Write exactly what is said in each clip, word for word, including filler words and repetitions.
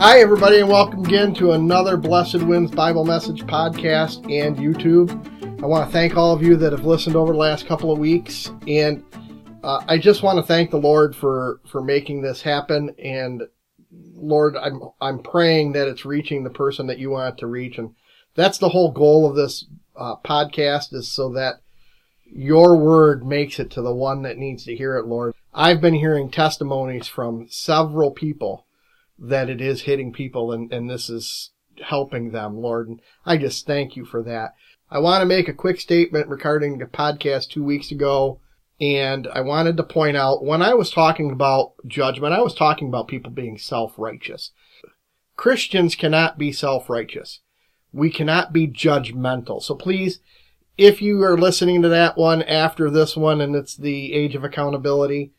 Hi, everybody, and welcome again to another Blessed Winds Bible Message podcast and YouTube. I want to thank all of you that have listened over the last couple of weeks, and uh, I just want to thank the Lord for, for making this happen. And Lord, I'm I'm praying that it's reaching the person that you want it to reach, and that's the whole goal of this uh, podcast, is so that your word makes it to the one that needs to hear it, Lord. I've been hearing testimonies from several people that it is hitting people, and, and this is helping them, Lord. And I just thank you for that. I want to make a quick statement regarding the podcast two weeks ago, and I wanted to point out, when I was talking about judgment, I was talking about people being self-righteous. Christians cannot be self-righteous. We cannot be judgmental. So please, if you are listening to that one after this one, and it's the age of accountability,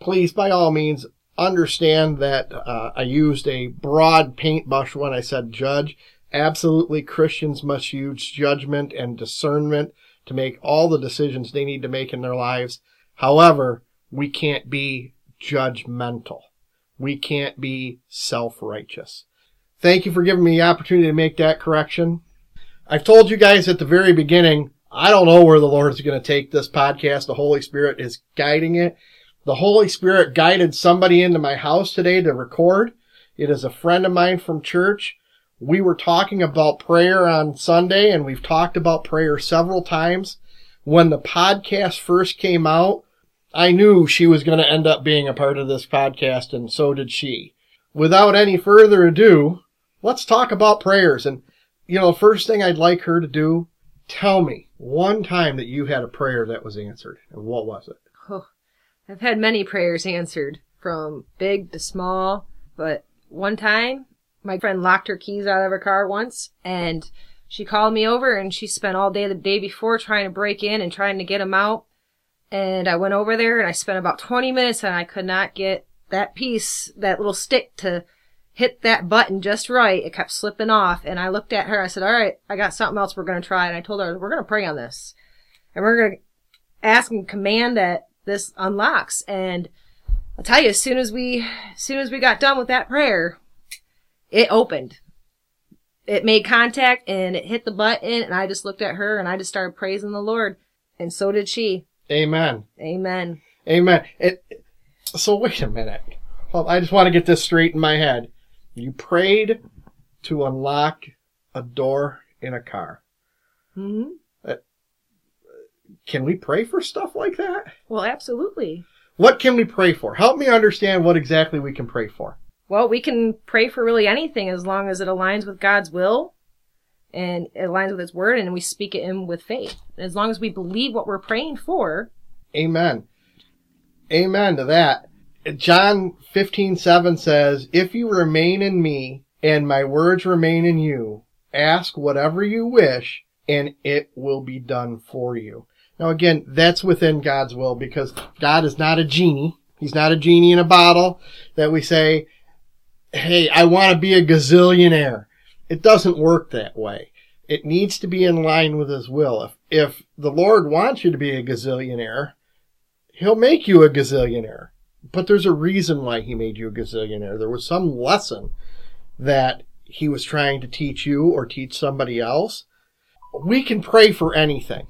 please, by all means, understand that uh, I used a broad paintbrush when I said judge. Absolutely, Christians must use judgment and discernment to make all the decisions they need to make in their lives. However, we can't be judgmental. We can't be self-righteous. Thank you for giving me the opportunity to make that correction. I've told you guys at the very beginning, I don't know where the Lord is going to take this podcast. The Holy Spirit is guiding it. The Holy Spirit guided somebody into my house today to record. It is a friend of mine from church. We were talking about prayer on Sunday, and we've talked about prayer several times. When the podcast first came out, I knew she was going to end up being a part of this podcast, and so did she. Without any further ado, let's talk about prayers. And, you know, the first thing I'd like her to do, tell me one time that you had a prayer that was answered, and what was it? Oh. I've had many prayers answered, from big to small, but one time, my friend locked her keys out of her car once, and she called me over, and she spent all day the day before trying to break in and trying to get them out, and I went over there, and I spent about twenty minutes, and I could not get that piece, that little stick, to hit that button just right. It kept slipping off, and I looked at her, I said, all right, I got something else we're going to try, and I told her, we're going to pray on this, and we're going to ask and command that this unlocks. And I'll tell you, as soon as we as soon as we got done with that prayer, it opened. It made contact, and it hit the button, and I just looked at her, and I just started praising the Lord, and so did she. Amen. Amen. Amen. It, so wait a minute. Well, I just want to get this straight in my head. You prayed to unlock a door in a car. Mm-hmm. Can we pray for stuff like that? Well, absolutely. What can we pray for? Help me understand what exactly we can pray for. Well, we can pray for really anything as long as it aligns with God's will and it aligns with His Word, and we speak it in with faith. As long as we believe what we're praying for. Amen. Amen to that. John fifteen seven says, if you remain in me and my words remain in you, ask whatever you wish and it will be done for you. Now, again, that's within God's will, because God is not a genie. He's not a genie in a bottle that we say, hey, I want to be a gazillionaire. It doesn't work that way. It needs to be in line with His will. If if the Lord wants you to be a gazillionaire, He'll make you a gazillionaire. But there's a reason why He made you a gazillionaire. There was some lesson that He was trying to teach you or teach somebody else. We can pray for anything.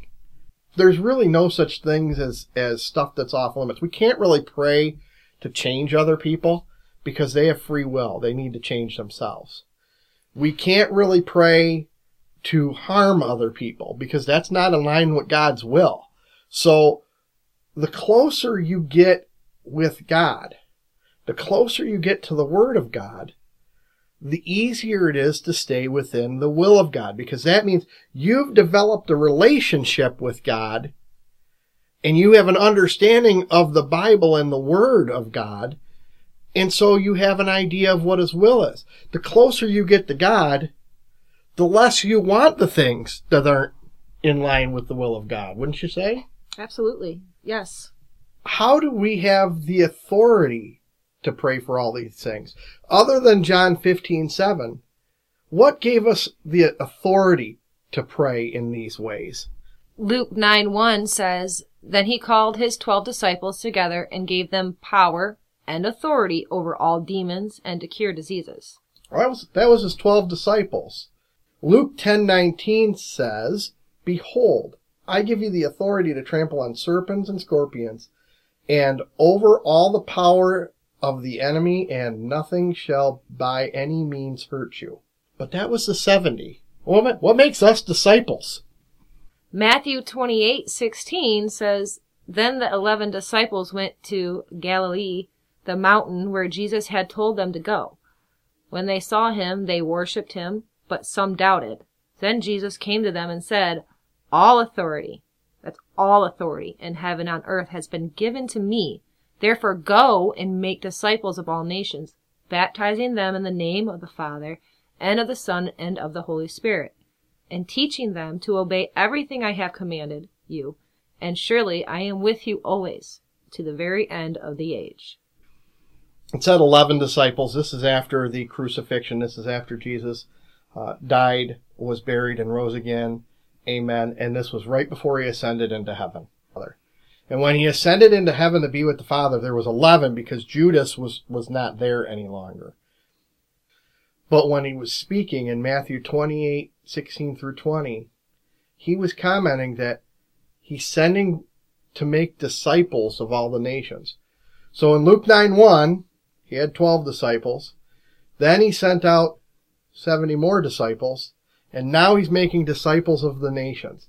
There's really no such things as, as stuff that's off limits. We can't really pray to change other people because they have free will. They need to change themselves. We can't really pray to harm other people because that's not in line with God's will. So the closer you get with God, the closer you get to the Word of God, the easier it is to stay within the will of God, because that means you've developed a relationship with God and you have an understanding of the Bible and the Word of God, and so you have an idea of what His will is. The closer you get to God, the less you want the things that aren't in line with the will of God, wouldn't you say? Absolutely, yes. How do we have the authority to pray for all these things? Other than John fifteen seven, what gave us the authority to pray in these ways? Luke nine one says, then He called His twelve disciples together and gave them power and authority over all demons and to cure diseases. That was, that was his twelve disciples. Luke ten nineteen says, "Behold, I give you the authority to trample on serpents and scorpions, and over all the power of the enemy, and nothing shall by any means hurt you." But that was the seventy. What, what makes us disciples? Matthew twenty-eight sixteen says, "Then the eleven disciples went to Galilee, the mountain where Jesus had told them to go. When they saw him, they worshipped him, but some doubted. Then Jesus came to them and said, 'All authority,'" that's all authority, "in heaven and on earth has been given to me. Therefore go and make disciples of all nations, baptizing them in the name of the Father and of the Son and of the Holy Spirit, and teaching them to obey everything I have commanded you. And surely I am with you always, to the very end of the age." It said eleven disciples. This is after the crucifixion. This is after Jesus uh, died, was buried, and rose again. Amen. And this was right before he ascended into heaven. And when he ascended into heaven to be with the Father, there was eleven because Judas was, was not there any longer. But when he was speaking in Matthew twenty-eight sixteen through twenty, he was commenting that he's sending to make disciples of all the nations. So in Luke nine one, he had twelve disciples. Then he sent out seventy more disciples. And now he's making disciples of the nations.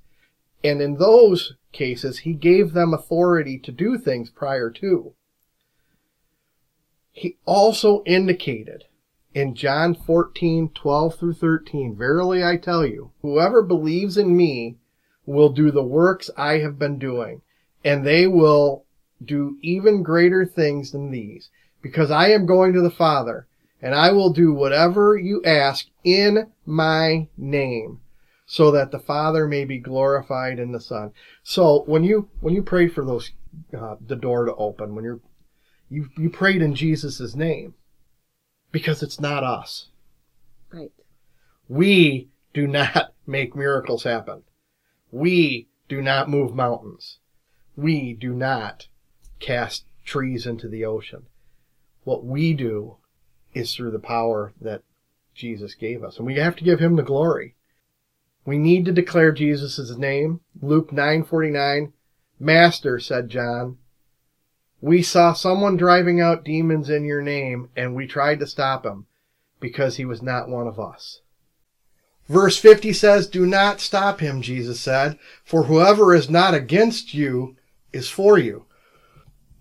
And in those cases, he gave them authority to do things prior to. He also indicated in John fourteen twelve through thirteen, "Verily I tell you, whoever believes in me will do the works I have been doing, and they will do even greater things than these, because I am going to the Father. And I will do whatever you ask in my name, so that the Father may be glorified in the Son." So when you when you prayed for those uh, the door to open, when you're you you prayed in Jesus' name, because it's not us. Right. We do not make miracles happen. We do not move mountains. We do not cast trees into the ocean. What we do is through the power that Jesus gave us. And we have to give him the glory. We need to declare Jesus' name. Luke nine forty-nine, "Master," said John, "we saw someone driving out demons in your name, and we tried to stop him because he was not one of us." Verse fifty says, "Do not stop him," Jesus said, "for whoever is not against you is for you."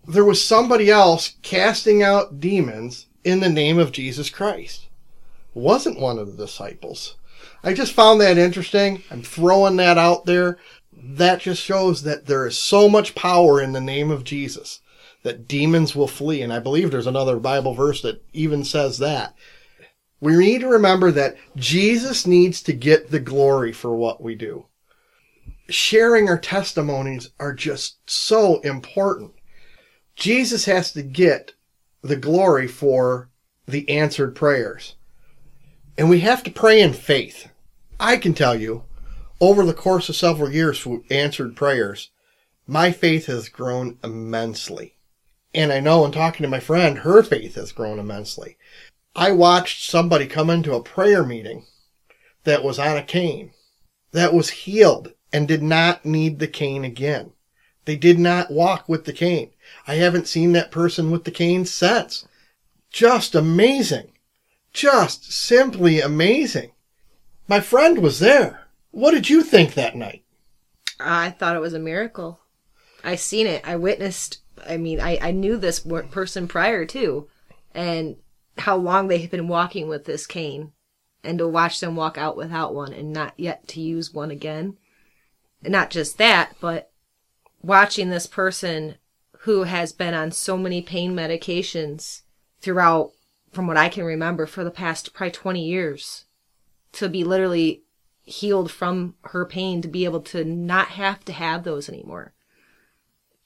There was somebody else casting out demons in the name of Jesus Christ. Wasn't one of the disciples. I just found that interesting. I'm throwing that out there. That just shows that there is so much power in the name of Jesus that demons will flee. And I believe there's another Bible verse that even says that. We need to remember that Jesus needs to get the glory for what we do. Sharing our testimonies are just so important. Jesus has to get the glory for the answered prayers. And we have to pray in faith. I can tell you, over the course of several years for answered prayers, my faith has grown immensely. And I know in talking to my friend, her faith has grown immensely. I watched somebody come into a prayer meeting that was on a cane, that was healed and did not need the cane again. They did not walk with the cane. I haven't seen that person with the cane since. Just amazing. Just simply amazing. My friend was there. What did you think that night? I thought it was a miracle. I seen it. I witnessed. I mean, I, I knew this person prior to, and how long they had been walking with this cane, and to watch them walk out without one and not yet to use one again. And not just that, but watching this person who has been on so many pain medications throughout, from what I can remember, for the past probably twenty years, to be literally healed from her pain, to be able to not have to have those anymore,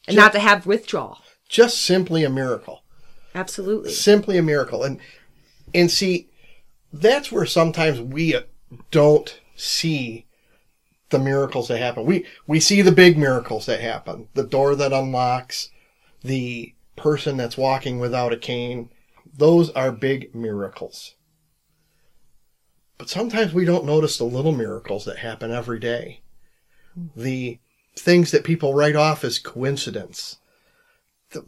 and just not to have withdrawal. Just simply a miracle. Absolutely. Simply a miracle. And, and see, that's where sometimes we don't see the miracles that happen. We we see the big miracles that happen. The door that unlocks, the person that's walking without a cane. Those are big miracles. But sometimes we don't notice the little miracles that happen every day. The things that people write off as coincidence.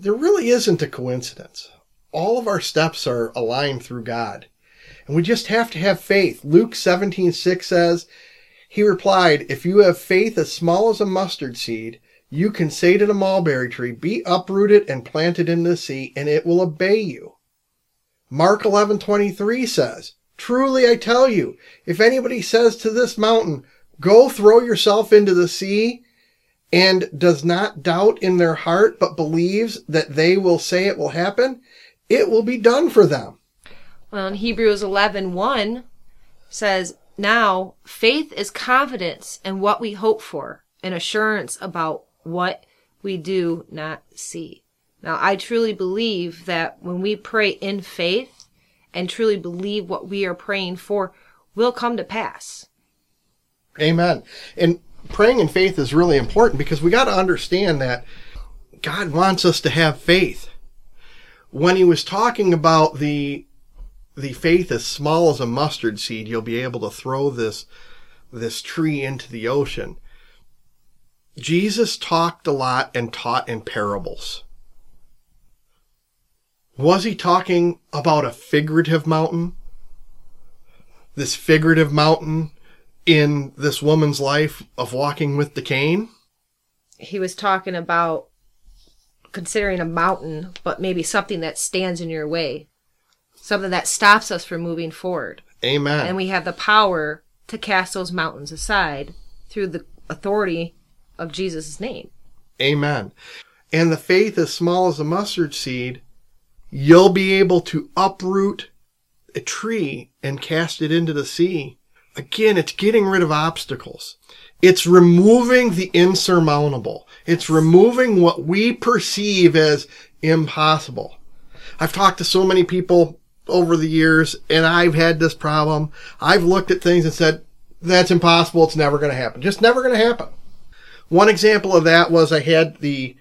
There really isn't a coincidence. All of our steps are aligned through God. And we just have to have faith. Luke seventeen six says, He replied, If you have faith as small as a mustard seed, you can say to the mulberry tree, Be uprooted and planted in the sea, and it will obey you. Mark eleven twenty-three says, Truly I tell you, if anybody says to this mountain, Go throw yourself into the sea, and does not doubt in their heart, but believes that they will say it will happen, it will be done for them. Well, in Hebrews eleven one says, Now, faith is confidence in what we hope for, and assurance about what we do not see. Now, I truly believe that when we pray in faith and truly believe what we are praying for will come to pass. Amen. And praying in faith is really important because we got to understand that God wants us to have faith. When he was talking about the the faith as small as a mustard seed, you'll be able to throw this, this tree into the ocean. Jesus talked a lot and taught in parables. Was he talking about a figurative mountain? This figurative mountain in this woman's life of walking with the cane? He was talking about considering a mountain, but maybe something that stands in your way. Something that stops us from moving forward. Amen. And we have the power to cast those mountains aside through the authority of Jesus' name. Amen. And the faith as small as a mustard seed, you'll be able to uproot a tree and cast it into the sea. Again, it's getting rid of obstacles. It's removing the insurmountable. It's removing what we perceive as impossible. I've talked to so many people over the years, and I've had this problem. I've looked at things and said, that's impossible. It's never going to happen. Just never going to happen. One example of that was I had the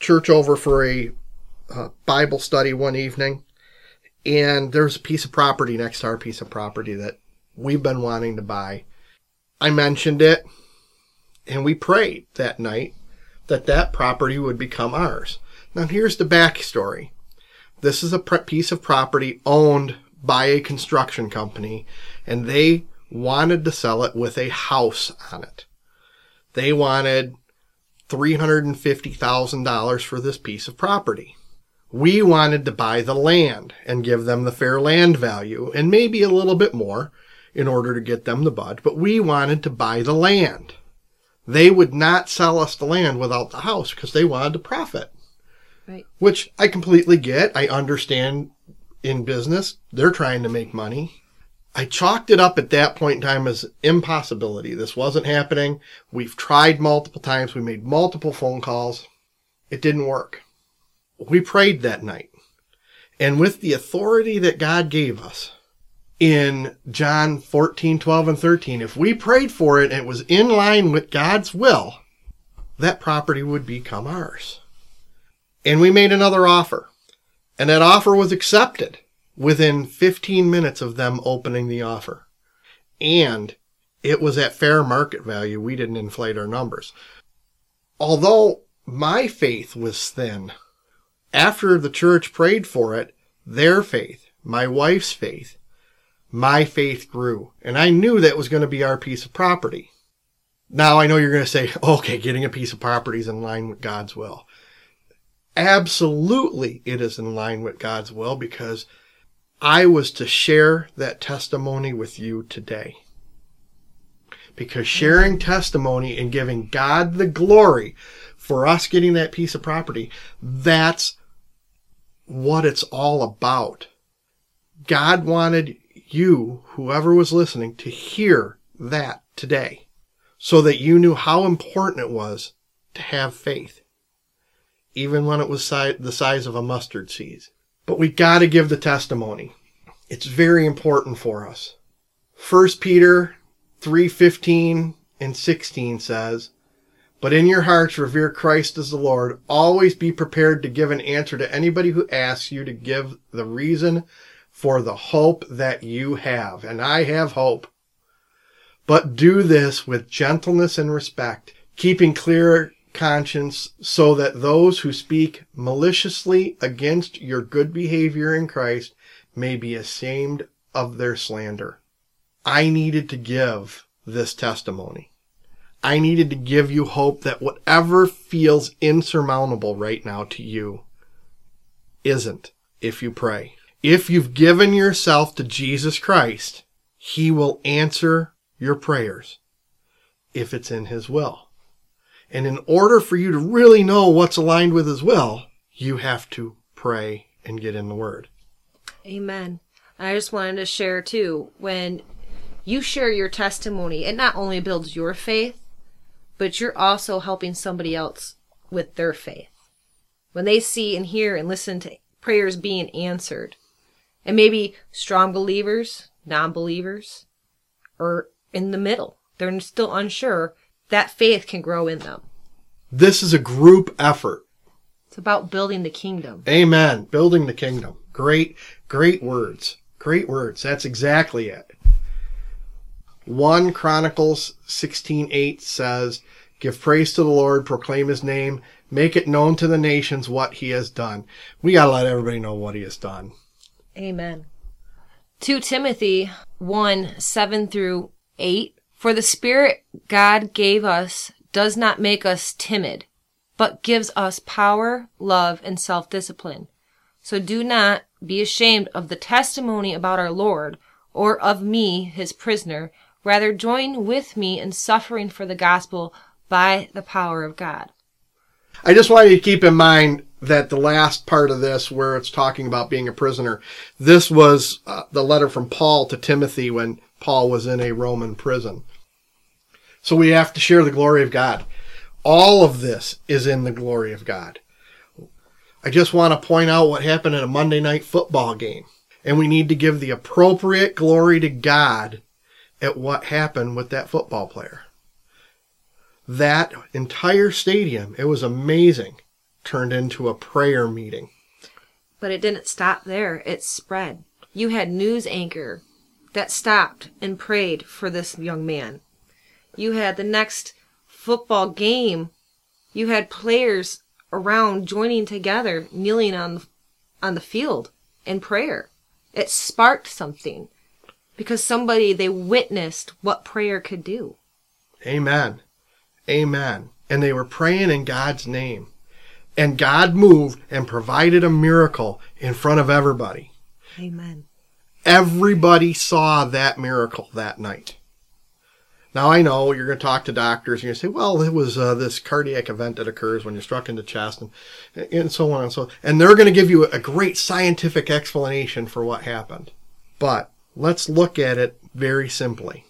church over for a uh, Bible study one evening, and there was a piece of property next to our piece of property that we've been wanting to buy. I mentioned it, and we prayed that night that that property would become ours. Now, here's the backstory. This is a piece of property owned by a construction company, and they wanted to sell it with a house on it. They wanted three hundred fifty thousand dollars for this piece of property. We wanted to buy the land and give them the fair land value, and maybe a little bit more in order to get them to budge, but we wanted to buy the land. They would not sell us the land without the house because they wanted to profit. Right. Which I completely get. I understand in business, they're trying to make money. I chalked it up at that point in time as impossibility. This wasn't happening. We've tried multiple times. We made multiple phone calls. It didn't work. We prayed that night. And with the authority that God gave us in John fourteen twelve and thirteen, if we prayed for it and it was in line with God's will, that property would become ours. And we made another offer. And that offer was accepted within fifteen minutes of them opening the offer. And it was at fair market value. We didn't inflate our numbers. Although my faith was thin, after the church prayed for it, their faith, my wife's faith, my faith grew. And I knew that was going to be our piece of property. Now I know you're going to say, okay, getting a piece of property is in line with God's will. Absolutely, it is in line with God's will because I was to share that testimony with you today. Because sharing testimony and giving God the glory for us getting that piece of property, that's what it's all about. God wanted you, whoever was listening, to hear that today so that you knew how important it was to have faith. Even when it was the size of a mustard seed. But we got to give the testimony. It's very important for us. First Peter three fifteen and sixteen says, But in your hearts revere Christ as the Lord. Always be prepared to give an answer to anybody who asks you to give the reason for the hope that you have. And I have hope. But do this with gentleness and respect, keeping clear conscience, so that those who speak maliciously against your good behavior in Christ may be ashamed of their slander. I needed to give this testimony. I needed to give you hope that whatever feels insurmountable right now to you isn't, if you pray. If you've given yourself to Jesus Christ, He will answer your prayers if it's in His will. And in order for you to really know what's aligned with His will, you have to pray and get in the Word. Amen. I just wanted to share too, when you share your testimony, it not only builds your faith, but you're also helping somebody else with their faith. When they see and hear and listen to prayers being answered, and maybe strong believers, non-believers, or in the middle, they're still unsure, that faith can grow in them. This is a group effort. It's about building the kingdom. Amen. Building the kingdom. Great, great words. Great words. That's exactly it. First Chronicles sixteen eight says, "Give praise to the Lord, proclaim His name, make it known to the nations what He has done." We got to let everybody know what He has done. Amen. Second Timothy one seven through eight, "For the Spirit God gave us does not make us timid, but gives us power, love, and self-discipline. So do not be ashamed of the testimony about our Lord or of me, His prisoner. Rather, join with me in suffering for the gospel by the power of God." I just want you to keep in mind that the last part of this, where it's talking about being a prisoner, this was uh, the letter from Paul to Timothy when Paul was in a Roman prison. So we have to share the glory of God. All of this is in the glory of God. I just want to point out what happened at a Monday night football game. And we need to give the appropriate glory to God at what happened with that football player. That entire stadium, it was amazing, turned into a prayer meeting. But it didn't stop there. It spread. You had news anchor that stopped and prayed for this young man. You had the next football game. You had players around joining together, kneeling on on the field in prayer. It sparked something because somebody, they witnessed what prayer could do. Amen. Amen. And they were praying in God's name. And God moved and provided a miracle in front of everybody. Amen. Everybody saw that miracle that night. Now, I know you're going to talk to doctors and you're going to say, well, it was uh, this cardiac event that occurs when you're struck in the chest, and, and so on and so on. And they're going to give you a great scientific explanation for what happened. But let's look at it very simply.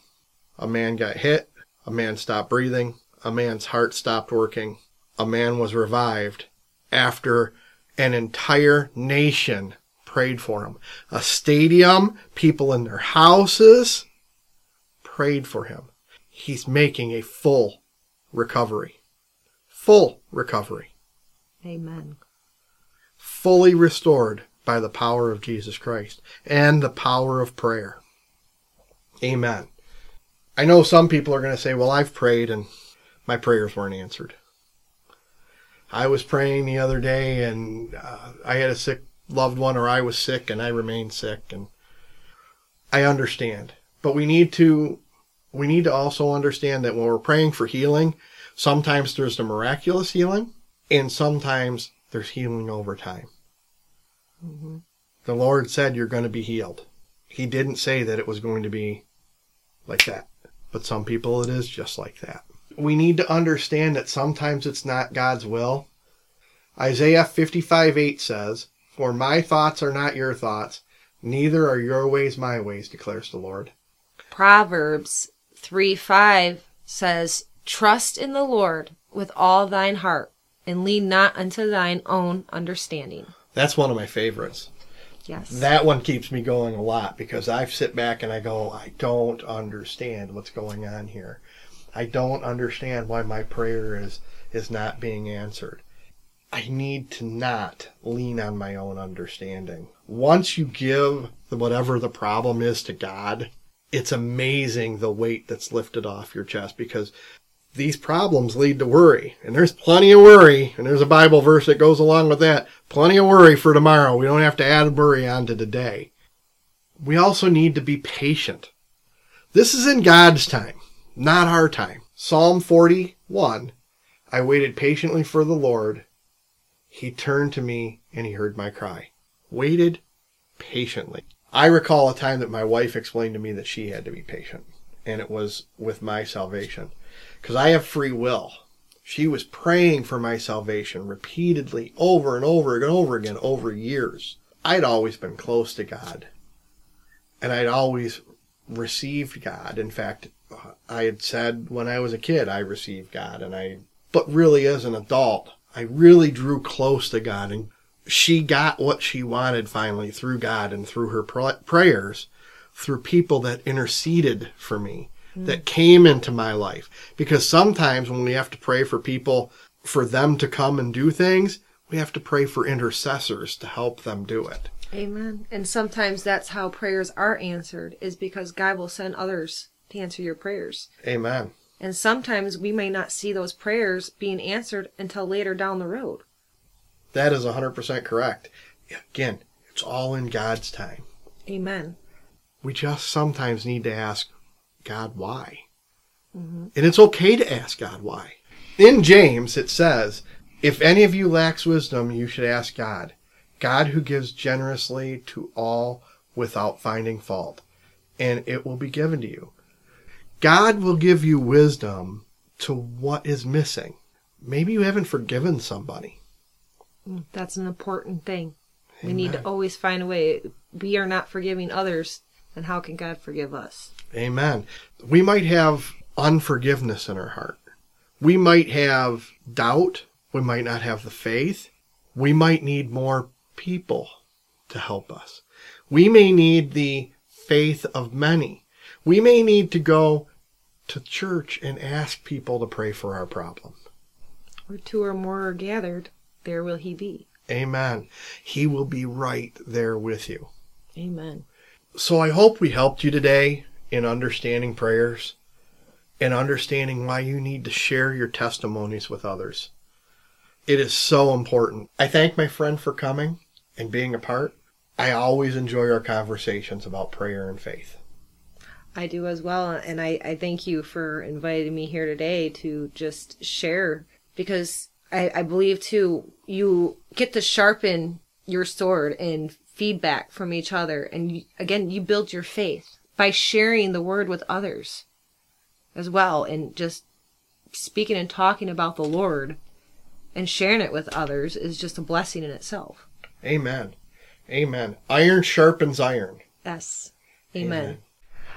A man got hit. A man stopped breathing. A man's heart stopped working. A man was revived after an entire nation prayed for him. A stadium, people in their houses prayed for him. He's making a full recovery. Full recovery. Amen. Fully restored by the power of Jesus Christ and the power of prayer. Amen. I know some people are going to say, well, I've prayed and my prayers weren't answered. I was praying the other day, and uh, I had a sick loved one, or I was sick, and I remained sick. And I understand. But we need to we need to also understand that when we're praying for healing, sometimes there's the miraculous healing, and sometimes there's healing over time. Mm-hmm. The Lord said you're going to be healed. He didn't say that it was going to be like that. But some people it is just like that. We need to understand that sometimes it's not God's will. Isaiah fifty-five eight says, "For my thoughts are not your thoughts, neither are your ways my ways, declares the Lord." Proverbs three five says, "Trust in the Lord with all thine heart, and lean not unto thine own understanding." That's one of my favorites. Yes. That one keeps me going a lot, because I sit back and I go, I don't understand what's going on here. I don't understand why my prayer is, is not being answered. I need to not lean on my own understanding. Once you give the, whatever the problem is to God, it's amazing the weight that's lifted off your chest, because these problems lead to worry. And there's plenty of worry, and there's a Bible verse that goes along with that. Plenty of worry for tomorrow. We don't have to add worry on to today. We also need to be patient. This is in God's time, not our time. Psalm forty-one, I waited patiently for the Lord. He turned to me and he heard my cry. Waited patiently. I recall a time that my wife explained to me that she had to be patient, and it was with my salvation, because I have free will. She was praying for my salvation repeatedly, over and over and over again, over years. I'd always been close to God, and I'd always received God. In fact, I had said when I was a kid, I received God, and I, but really as an adult, I really drew close to God, and she got what she wanted finally through God and through her prayers, through people that interceded for me, mm. that came into my life. Because sometimes when we have to pray for people, for them to come and do things, we have to pray for intercessors to help them do it. Amen. And sometimes that's how prayers are answered, is because God will send others to answer your prayers. Amen. And sometimes we may not see those prayers being answered until later down the road. That is one hundred percent correct. Again, it's all in God's time. Amen. We just sometimes need to ask God why. Mm-hmm. And it's okay to ask God why. In James, it says, if any of you lacks wisdom, you should ask God. God who gives generously to all without finding fault, and it will be given to you. God will give you wisdom to what is missing. Maybe you haven't forgiven somebody. That's an important thing. Amen. We need to always find a way. We are not forgiving others, then how can God forgive us? Amen. We might have unforgiveness in our heart. We might have doubt. We might not have the faith. We might need more people to help us. We may need the faith of many. We may need to go to church and ask people to pray for our problem. Where two or more are gathered, there will he be. Amen. He will be right there with you. Amen. So I hope we helped you today in understanding prayers and understanding why you need to share your testimonies with others. It is so important. I thank my friend for coming and being a part. I always enjoy our conversations about prayer and faith. I do as well, and I, I thank you for inviting me here today to just share, because I, I believe, too, you get to sharpen your sword and feedback from each other, and you, again, you build your faith by sharing the word with others as well, and just speaking and talking about the Lord and sharing it with others is just a blessing in itself. Amen. Amen. Iron sharpens iron. Yes. Amen. Amen.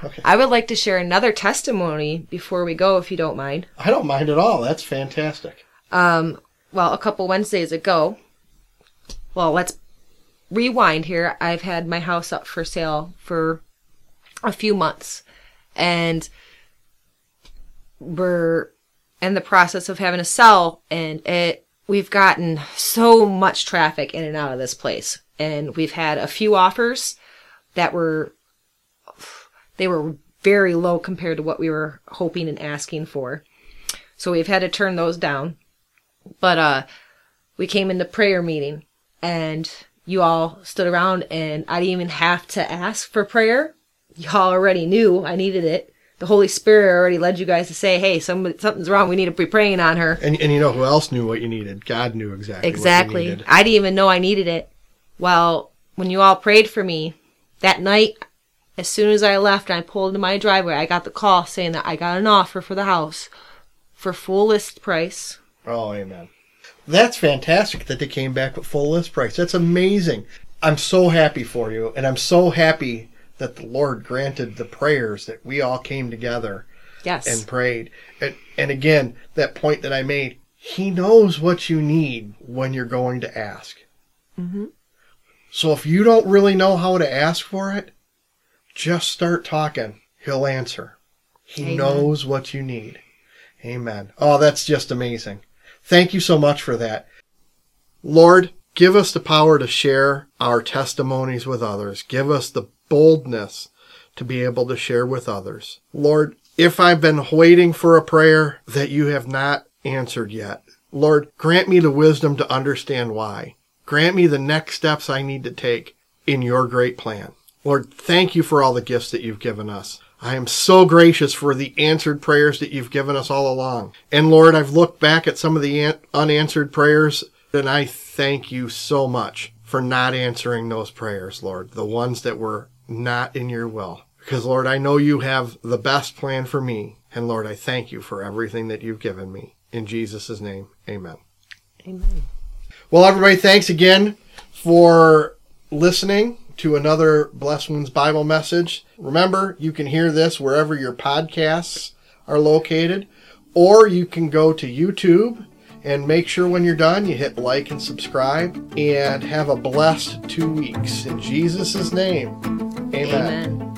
Okay. I would like to share another testimony before we go, if you don't mind. I don't mind at all. That's fantastic. Um, well, a couple Wednesdays ago, well, let's rewind here. I've had my house up for sale for a few months, and we're in the process of having a sell, and it we've gotten so much traffic in and out of this place, and we've had a few offers that were... They were very low compared to what we were hoping and asking for. So we've had to turn those down. But uh, we came into prayer meeting, and you all stood around, and I didn't even have to ask for prayer. Y'all already knew I needed it. The Holy Spirit already led you guys to say, hey, somebody, something's wrong. We need to be praying on her. And, and you know who else knew what you needed? God knew exactly, exactly. what you needed. Exactly. I didn't even know I needed it. Well, when you all prayed for me that night... As soon as I left and I pulled into my driveway, I got the call saying that I got an offer for the house for full list price. Oh, amen. That's fantastic that they came back with full list price. That's amazing. I'm so happy for you, and I'm so happy that the Lord granted the prayers that we all came together yes. and prayed. And, and again, that point that I made, He knows what you need when you're going to ask. Mm-hmm. So if you don't really know how to ask for it, just start talking. He'll answer. He Amen. Knows what you need. Amen. Oh, that's just amazing. Thank you so much for that. Lord, give us the power to share our testimonies with others. Give us the boldness to be able to share with others. Lord, if I've been waiting for a prayer that you have not answered yet, Lord, grant me the wisdom to understand why. Grant me the next steps I need to take in your great plan. Lord, thank you for all the gifts that you've given us. I am so gracious for the answered prayers that you've given us all along. And Lord, I've looked back at some of the unanswered prayers, and I thank you so much for not answering those prayers, Lord, the ones that were not in your will. Because, Lord, I know you have the best plan for me. And, Lord, I thank you for everything that you've given me. In Jesus' name, amen. Amen. Well, everybody, thanks again for listening to another Blessed Winds Bible Message. Remember, you can hear this wherever your podcasts are located, or you can go to YouTube and make sure when you're done, you hit like and subscribe, and have a blessed two weeks. In Jesus' name, amen. Amen.